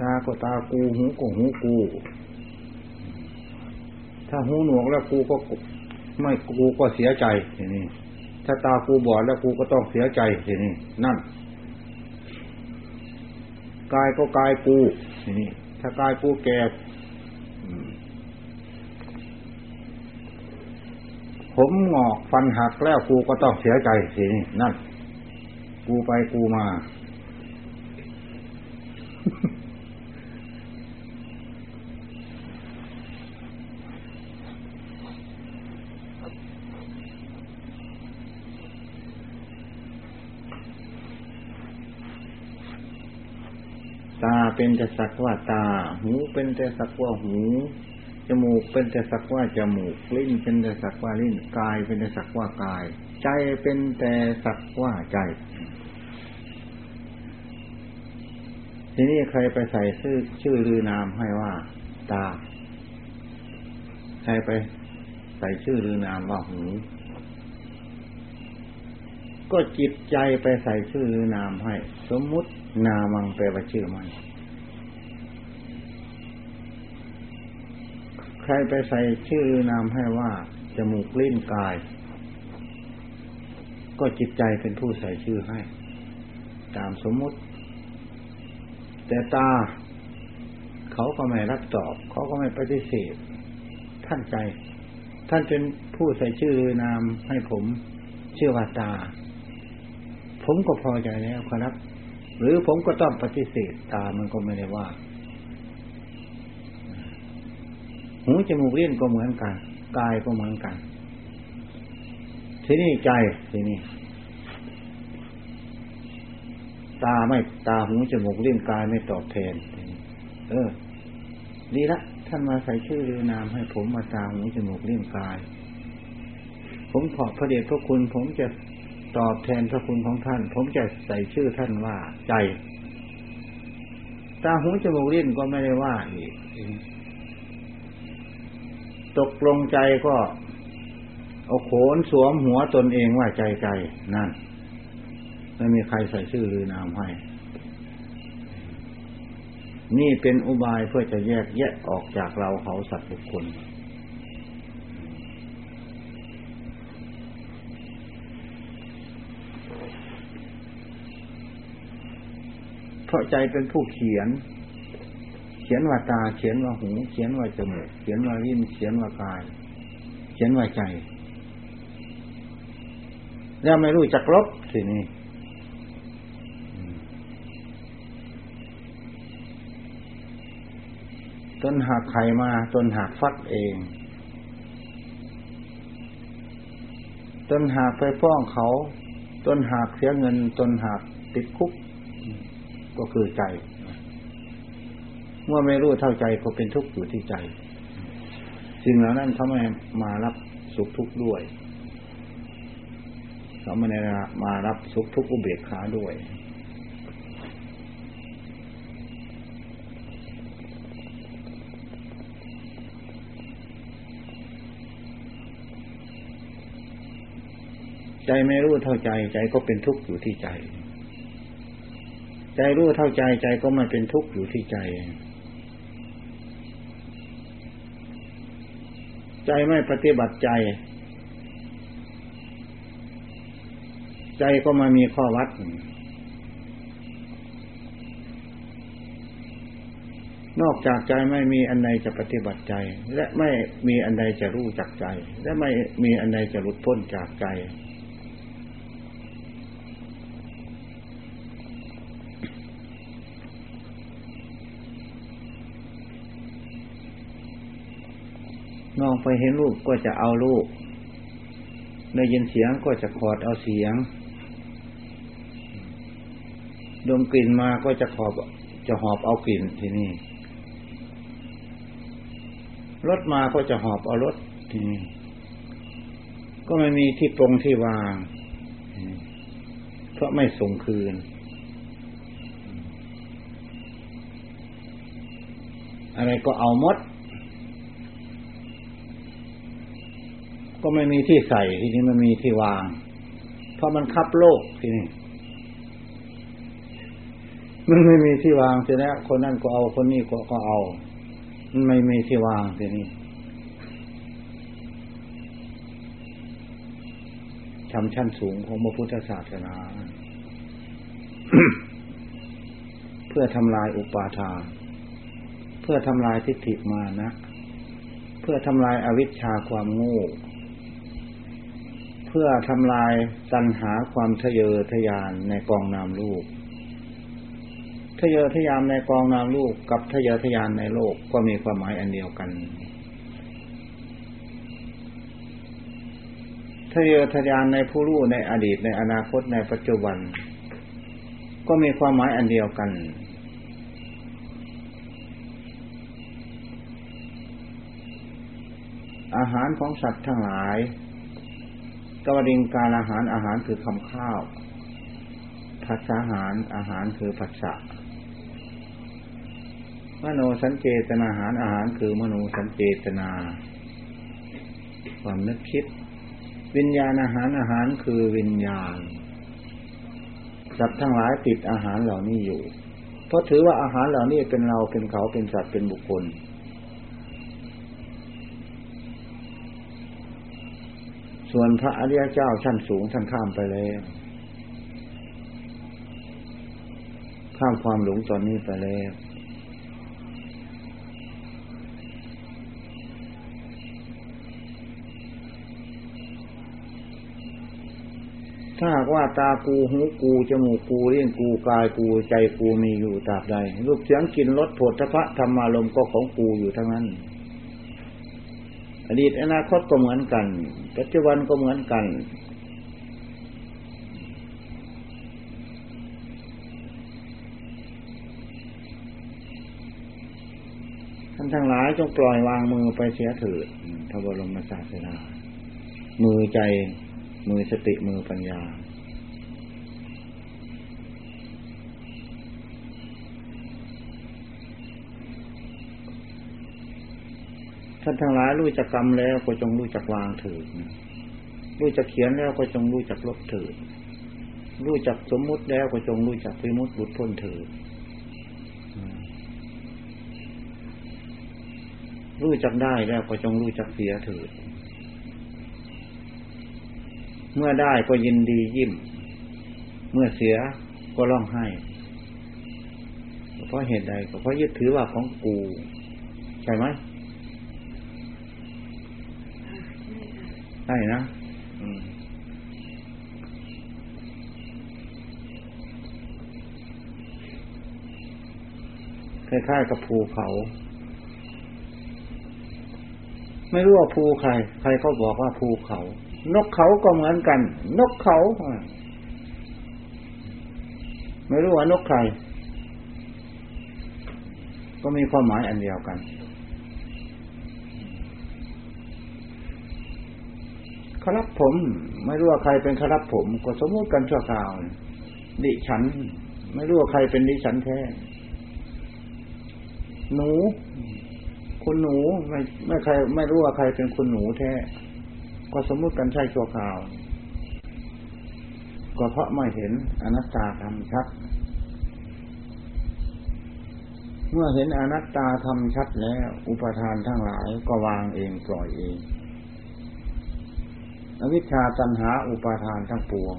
ตาก็ตากูหูก็หูกูถ้าหูหนวกแล้วกูก็ไม่กูก็เสียใจทีนี้ถ้าตากูบอดแล้วกูก็ต้องเสียใจทีนี้นั่นกายก็กายกูทีนี้ถ้ากายกูแก่ผมงอกฟันหักแล้วกูก็ต้องเสียใจสินั่นกูไปกูมา ตาเป็นแต่สักว่าตาหูเป็นแต่สักว่าหูจมูกเป็นแต่สักว่าจมูกลิ้นเป็นแต่สักว่าลิ้นกายเป็นแต่สักว่ากายใจเป็นแต่สักว่าใจทีนี้ใครไปใส่ชื่อลือนามให้ว่าตาใครไปใส่ชื่อลือนามว่าหูก็จิตใจไปใส่ชื่อลือนามให้สมมุตินามังแปลว่าชื่อมันใครไปใส่ชื่อนามให้ว่าจมูกลิ้นกายก็จิตใจเป็นผู้ใส่ชื่อให้ตามสมมุติแต่ตาเขาก็ไม่รับตอบเขาก็ไม่ปฏิเสธท่านใจท่านเป็นผู้ใส่ชื่อนามให้ผมชื่อว่าตาผมก็พอใจแล้วครับหรือผมก็ต้องปฏิเสธตามันก็ไม่ได้ว่าหูจมูกเลี้ยงก็เหมือนกันกายก็เหมือนกัน ทีนี้ใจทีนี้ตาไม่ตาหูจมูกลิ้นกายไม่ตอบแทนดีละท่านมาใส่ชื่อหรือนามให้ผมมาตาหูจมูกลิ้นกายผมขอบพระเดชพระคุณผมจะตอบแทนพระคุณของท่านผมจะใส่ชื่อท่านว่าใจตาหูจมูกลิ้นก็ไม่ได้ว่าอีกตกลงใจก็เอาโขนสวมหัวตนเองว่าใจใจนั่นไม่มีใครใส่ชื่อหรือนามให้นี่เป็นอุบายเพื่อจะแยกแยะออกจากเราเขาสัตว์บุคคลเพราะใจเป็นผู้เขียนเขียนว่าตาเขียนว่าหูเขียนว่าจมูกเขียนว่าลิ้นเขียนว่ากายเขียนว่าใจแล้วไม่รู้จักลบสินี่ตนหากไขมาตนหากฟักเองตนหากไปฟ้องเขาตนหากเสียเงินตนหากติดคุกก็คือใจเมื่อไม่รู้เท่าใจก็เป็นทุกข์อยู่ที่ใจสิ่งเหล่านั้นเขาไม่มารับสุขทุกข์ด้วยเขาไม่ได้มารับสุขทุกข์อุเบกขาด้วยใจไม่รู้เท่าใจใจก็เป็นทุกข์อยู่ที่ใจใจรู้เท่าใจใจก็ไม่เป็นทุกข์อยู่ที่ใจใจไม่ปฏิบัติใจใจก็ไม่มีข้อวัดนอกจากใจไม่มีอันใดจะปฏิบัติใจและไม่มีอันใดจะรู้จักใจและไม่มีอันใดจะหลุดพ้นจากใจมองไปเห็นรูปก็จะเอารูปได้ยินเสียงก็จะขอดเอาเสียงดมกลิ่นมาก็จะหอบเอากลิ่นที่นี่รสมาก็จะหอบเอารสที่นี่ก็ไม่มีที่ปรงที่วางเพราะไม่ส่งคืนอะไรก็เอาหมดก็ไม่มีที่ใส่ทีนี้มันมีที่วางเพราะมันคับโลกทีนี้มันไม่มีที่วางทีนี้คนนั่นก็เอาคนนี้ก็เอามันไม่มีที่วางทีนี้ธรรมชั้นสูงของพระพุทธศาสนา เพื่อทำลายอุปาทานเพื่อทำลายทิฏฐิมานะเพื่อทำลายอวิชชาความโง่เพื่อทำลายตัณหาความทะเยอทะยานในกองนามรูปทะเยอทะยานในกองนามรูปกับทะเยอทะยานในโลกก็มีความหมายอันเดียวกันทะเยอทะยานในผู้รู้ในอดีตในอนาคตในปัจจุบันก็มีความหมายอันเดียวกันอาหารของสัตว์ทั้งหลายกวดิงการอาหารอาหารคือคำข้าวผัสสะอาหารอาหารคือผัสสะมโนสัญเจตนาอาหารอาหารคือมโนสัญเจตนาความนึกคิดวิญญาณอาหารอาหารคือวิญญาณสัตว์ทั้งหลายติดอาหารเหล่านี้อยู่เพราะถือว่าอาหารเหล่านี้เป็นเราเป็นเขาเป็นสัตว์เป็นบุคคลส่วนพระอริยเจ้าชั้นสูงท่านข้ามไปแล้วข้ามความหลงตอนนี้ไปแล้วถ้าหากว่าตากูหูกูจมูกกูลิ้นกูกายกูใจกูมีอยู่ตราบใดรูปเสียงกลิ่นรสโผฏฐัพพะธรรมารมณ์ก็ของกูอยู่ทั้งนั้นอดีตอนาคตก็เหมือนกันปัจจุบันก็เหมือนกัน ท่านทั้งหลายจงปล่อยวางมือไปเสียเถิดพระบรมศาสดามือใจมือสติมือปัญญาท่านทั้งหลายรู้จักกรรมแล้วก็จงรู้จักวางเถิดรู้จักเขียนแล้วก็จงรู้จักลบเถิดรู้จักสมมุติแล้วก็จงรู้จักวิมุตติหลุดพ้นเถิดรู้จักได้แล้วก็จงรู้จักเสียเถิดเมื่อได้ก็ยินดียิ้มเมื่อเสียก็ร้องไห้เพราะเหตุใดก็เพราะยึดถือว่าของกูใช่ไหมใช่นะคล้ายๆกับภูเขาไม่รู้ว่าภูใครใครเขาบอกว่าภูเขานกเขาก็เหมือนกันนกเขาไม่รู้ว่านกใครก็มีความหมายอันเดียวกันขลับผมไม่รู้ว่าใครเป็นขลับผมก็สมมติกันชั่วคราวดิฉันไม่รู้ว่าใครเป็นดิฉันแท้หนูคุณหนูไม่ใครไม่รู้ว่าใครเป็นคุณหนูแท้ก็สมมติกันใช่ชั่วคราวก็เพราะไม่เห็นอนัตตาธรรมชัดเมื่อเห็นอนัตตาธรรมชัดแล้วอุปทานทั้งหลายก็วางเองปล่อยเองอวิชชาตัณหาอุปาทานทั้งปวง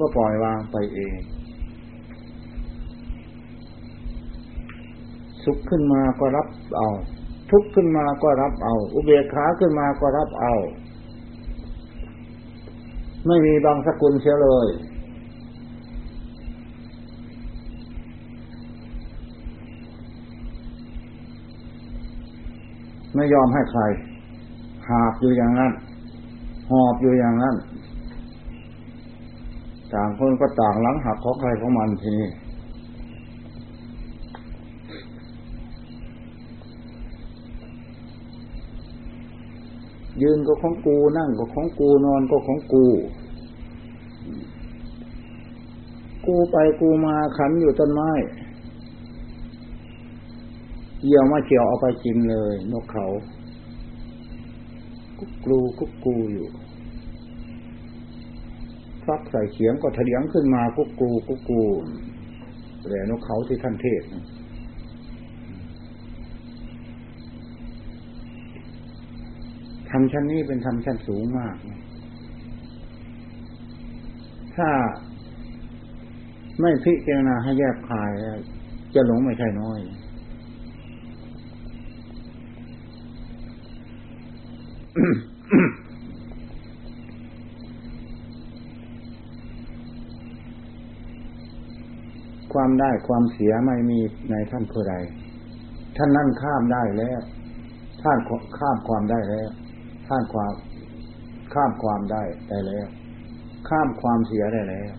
ก็ปล่อยวางไปเองสุขขึ้นมาก็รับเอาทุกข์ขึ้นมาก็รับเอาอุเบกขาขึ้นมาก็รับเอาไม่มีบางสกุลเสียเลยไม่ยอมให้ใครหาบอยู่อย่างนั้นหอบอยู่อย่างนั้นต่างคนก็ต่างหลังหักของใครของมันทีนี้ยืนก็ของกูนั่งก็ของกูนอนก็ของกูกูไปกูมาขันอยู่ต้นไม้เยี่ยวมาเจียวเอาไปกินเลยนกเขากุ๊กกูกุ๊กกูอยู่ฟักใส่เขียงก็เถลียงขึ้นมากุ๊กกูกุ๊กกูแต่นกเขาที่ท่านเทศธรรมชั้นนี้เป็นธรรมชั้นสูงมากถ้าไม่พิจารณาให้แยกคายจะหลงไม่ใช่น้อยความได้ความเสียไม่มีในท่านผู้ใดท่านนั่นข้ามได้แล้วท่านข้ามความได้แล้วท่านความข้ามความได้ได้แล้วข้ามความเสียได้แล้ว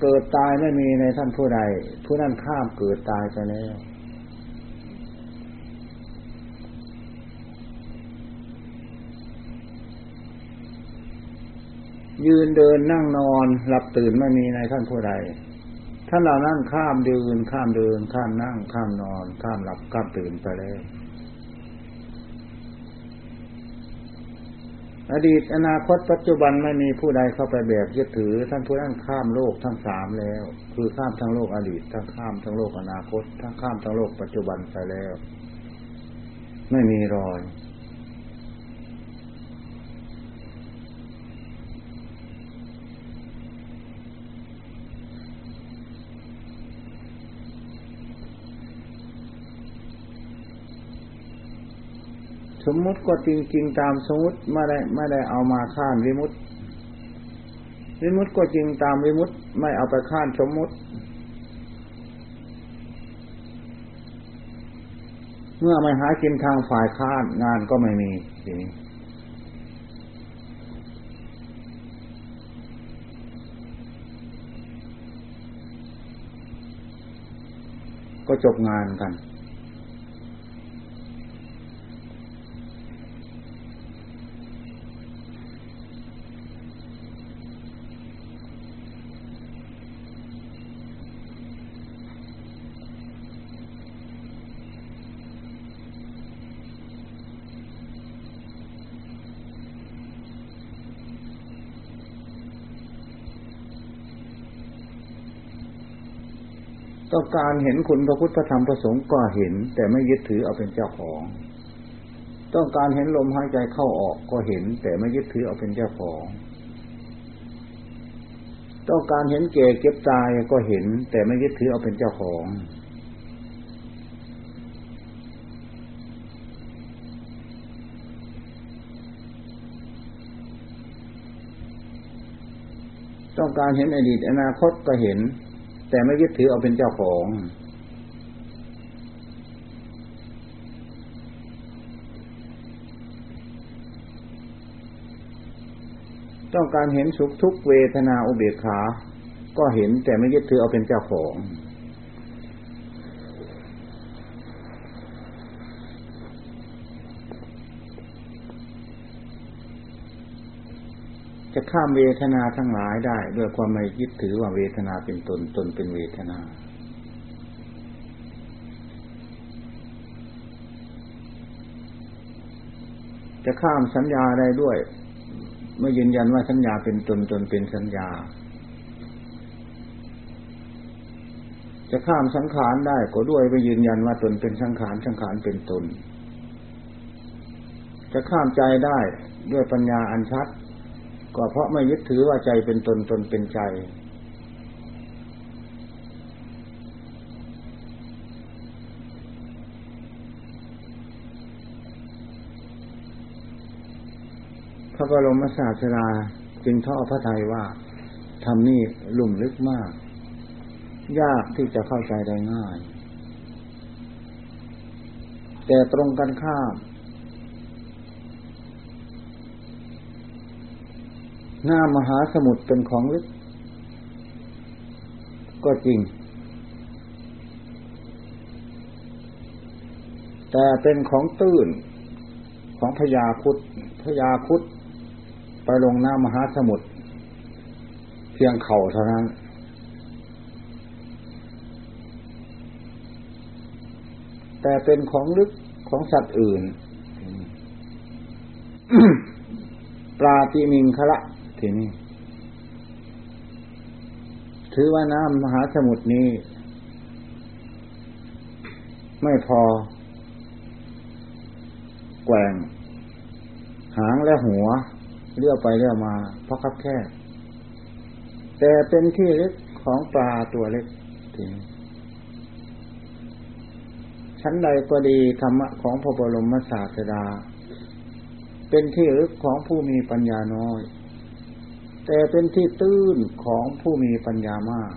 เกิดตายไม่มีในท่านผู้ใดผู้นั้นข้ามเกิดตายไปแล้วยืนเดินนั่งนอนหลับตื่นไม่มีในท่านผู้ใดท่านเหล่านั้นข้ามยืนข้ามเดินข้ามนั่งข้ามนอนข้ามหลับข้ามตื่นไปแล้วอดีตอนาคตปัจจุบันไม่มีผู้ใดเข้าไปแบกยึดถือท่านผู้นั้นข้ามโลกทั้งสามแล้วคือข้ามทั้งโลกอดีตทั้งข้ามทั้งโลกอนาคตทั้งข้ามทั้งโลกปัจจุบันไปแล้วไม่มีรอยสมมุติก็จริงๆตามสมมุติไม่ได้เอามาข้านวิมุตติวิมุตติก็จริงตามวิมุตติไม่เอาไปข้านสมมุติเมื่อไม่หากินทางฝ่ายข้านงานก็ไม่มี ก็จบงานกันก็การเห็นคุณพระพุทธพระธรรมพระสงฆ์ก็เห็นแต่ไม่ยึดถือเอาเป็นเจ้าของต้องการเห็นลมหายใจเข้าออกก็เห็นแต่ไม่ยึดถือเอาเป็นเจ้าของต้องการเห็นแก่เก็บตายก็เห็นแต่ไม่ยึดถือเอาเป็นเจ้าของต้องการเห็นอดีตอนาคตก็เห็นแต่ไม่ยึดถือเอาเป็นเจ้าของต้องการเห็นสุขทุกเวทนาอุเบกขาก็เห็นแต่ไม่ยึดถือเอาเป็นเจ้าของจะข้ามเวทนาทั้งหลายได้ด้วยความไม่ยึดถือว่าเวทนาเป็นตนตนเป็นเวทนาจะข้ามสัญญาได้ด้วยไม่ยืนยันว่าสัญญาเป็นตนตนเป็นสัญญาจะข้ามสังขารได้ก็ด้วยไปยืนยันว่าตนเป็นสังขารสังขารเป็นตนจะข้ามใจได้ด้วยปัญญาอันชัดก็เพราะไม่ยึดถือว่าใจเป็นตนตนเป็นใจพระบรมศาสดาจึงทอดพระทัยว่าธรรมนี่ลุ่มลึกมากยากที่จะเข้าใจได้ง่ายแต่ตรงกันข้ามหน้ามหาสมุทรเป็นของลึกก็จริงแต่เป็นของตื้นของพญาครุฑไปลงหน้ามหาสมุทรเพียงเข่าเท่านั้นแต่เป็นของลึกของสัตว์อื่น ปราติมิงคละทีนี้ถือว่าน้ำมหาสมุทรนี้ไม่พอแกว่งหางและหัวเลี้ยวไปเลี้ยวมาเพราะคับแคบแต่เป็นที่เล็กของปลาตัวเล็กทีนี้ชั้นใดก็ดีธรรมะของพระบรมศาสดาเป็นที่ลึกของผู้มีปัญญาน้อยแต่เป็นที่ตื้นของผู้มีปัญญามาก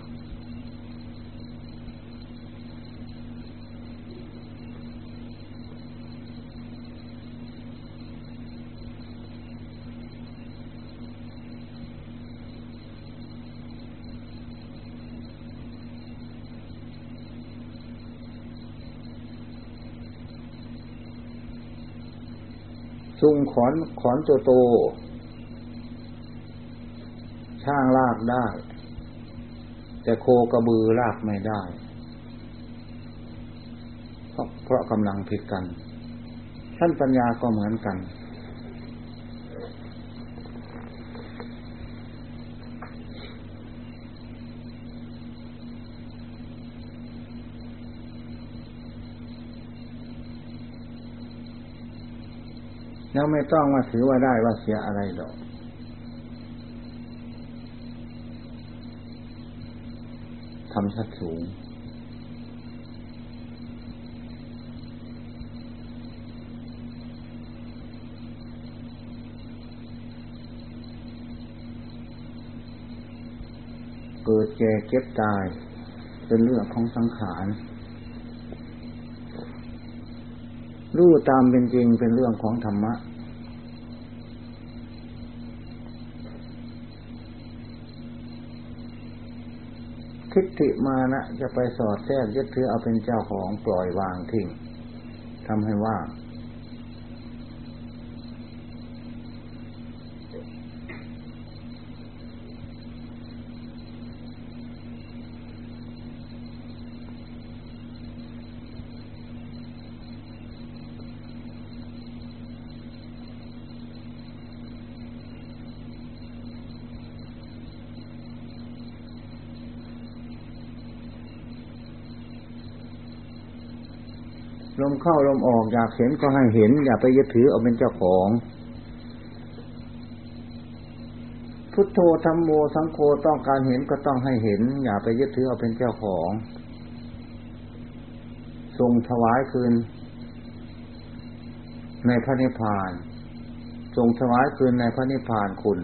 ซุงขอนตัวโตช่างลากได้แต่โคกระบือลากไม่ได้เพราะกำลังผิดกันท่านปัญญาก็เหมือนกันแล้วไม่ต้องว่าถือว่าได้ว่าเสียอะไรหรอกทำชัดสูงเกิดแก่เก็บตายเป็นเรื่องของสังขารรู้ตามเป็นจริงเป็นเรื่องของธรรมะ ทิฏฐิมานะจะไปสอดแทรกยึดถือเอาเป็นเจ้าของปล่อยวางทิ้งทำให้ว่างลมเข้าลมออกอยากเห็นก็ให้เห็นอย่าไปยึดถือเอาเป็นเจ้าของพุทโธธัมโมสังโฆต้องการเห็นก็ต้องให้เห็นอย่าไปยึดถือเอาเป็นเจ้าของทรงถวายคืนในพระนิพพานทรงถวายคืนในพระนิพพานคุณ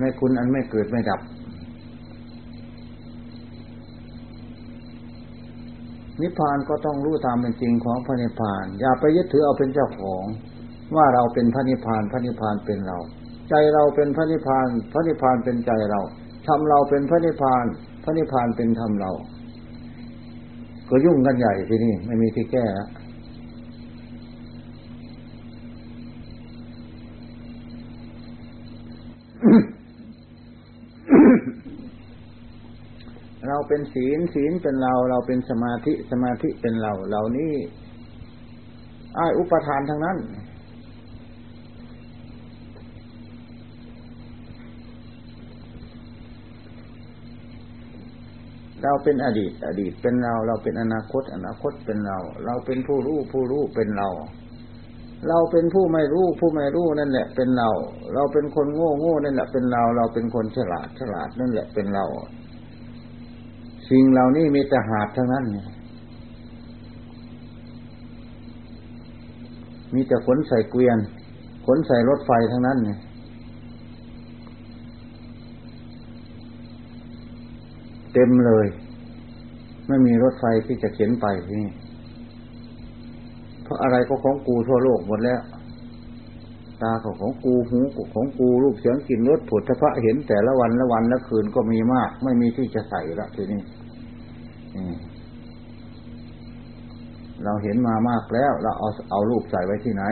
ในคุณอันไม่เกิดไม่ดับนิพพานก็ต้องรู้ตามเป็นจริงของพระนิพพานอย่าไปยึดถือเอาเป็นเจ้าของว่าเราเป็นพระนิพพานพระนิพพานเป็นเราใจเราเป็นพระนิพพานพระนิพพานเป็นใจเราธรรมเราเป็นพระนิพพานพระนิพพานเป็นธรรมเราก็ยุ่งกันใหญ่ทีนี้ไม่มีที่แก้แล้วเราเป็นศีลศีลเป็นเราเราเป็นสมาธิสมาธิเป็นเราเหล่านี้อ้ายอุปทานทั้งนั้นเราเป็นอดีตอดีตเป็นเราเราเป็นอนาคตอนาคตเป็นเราเราเป็นผู้รู้ผู้รู้เป็นเราเราเป็นผู้ไม่รู้ผู้ไม่รู้นั่นแหละเป็นเราเราเป็นคนโง่โง่นั่นแหละเป็นเราเราเป็นคนฉลาดฉลาดนั่นแหละเป็นเราสิ่งเหล่านี้มีแต่หาดเท่านั้นมีแต่ขนใส่เกวียนขนใส่รถไฟทั้งนั้นเต็มเลยไม่มีรถไฟที่จะเข็นไปนี่เพราะอะไรก็ของกูทั่วโลกหมดแล้วตาก็ของกูหูก็ของกูรูปเสียงกลิ่นรสผุดทพะเห็นแต่ละวันละวันละคืนก็มีมากไม่มีที่จะใส่ละทีนี้เราเห็นมามากแล้วเราเอารูปใส่ไว้ที่ไหน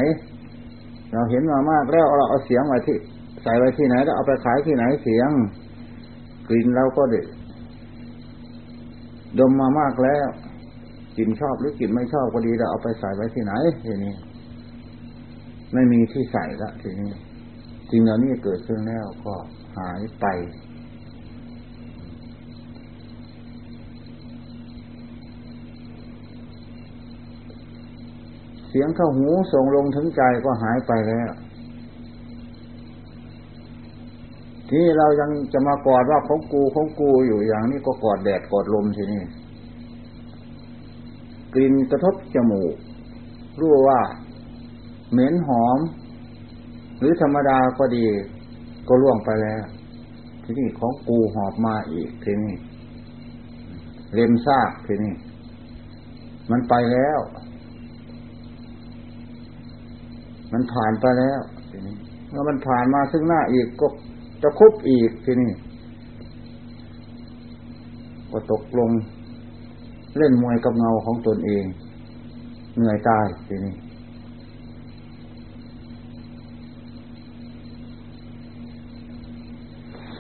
เราเห็นมามากแล้วเราเอาเสียงไว้ที่ใส่ไว้ที่ไหนแล้วเอาไปขายที่ไหนเสียงกลิ่นเราก็ดมมามากแล้วกลิ่นชอบหรือกลิ่นไม่ชอบก็ดีเราเอาไปใส่ไว้ที่ไหนทีนี้ไม่มีที่ใส่ละทีนี้สิ่งเหล่านี้เกิดขึ้นแล้วก็หายไปเสียงเข้าหูส่งลงถึงใจก็หายไปแล้วที่เรายังจะมากอดว่าของกูอยู่อย่างนี้ก็กอดแดดกอดลมทีนี้กลิ่นกระทบจมูกรู้ว่าเหม็นหอมหรือธรรมดาก็ดีก็ล่วงไปแล้วที่นี่ของกูหอบมาอีกที่นี่เล็มซากที่นี่มันไปแล้วมันผ่านไปแล้วที่นี่เมื่อมันผ่านมาซึ่งหน้าอีกก็จะคุบอีกที่นี่ก็ตกลงเล่นมวยกับเงาของตนเองเหนื่อยตายที่นี่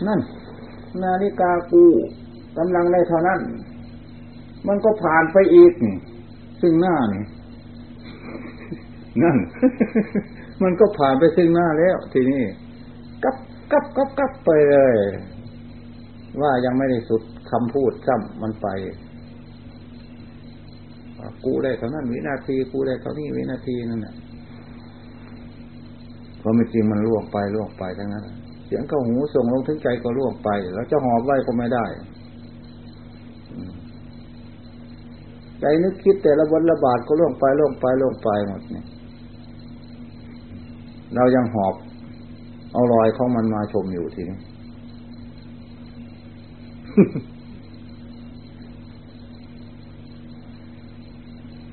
นั่นนาฬิกากูกำลังได้เท่านั้นมันก็ผ่านไปอีกนี่ซึ่งหน้านี่นั่น มันก็ผ่านไปซึ่งหน้าแล้วทีนี้กลับไปเลยว่ายังไม่ได้สุดคำพูดซ้ำมันไปกูได้เท่านั้นวินาทีกูได้เท่านี้วินาทีนั่นแหละเพราะไม่จริงมันล่วงไปทั้งนั้นเสียงเข้าหูส่งลงถึงใจก็ล่วงไปแล้วจะหอบไว้ก็ไม่ได้ใจนึกคิดแต่ละวันละบาทก็ล่วงไปหมดเนี่ยเรายังหอบเอารอยของมันมาชมอยู่ทีนี้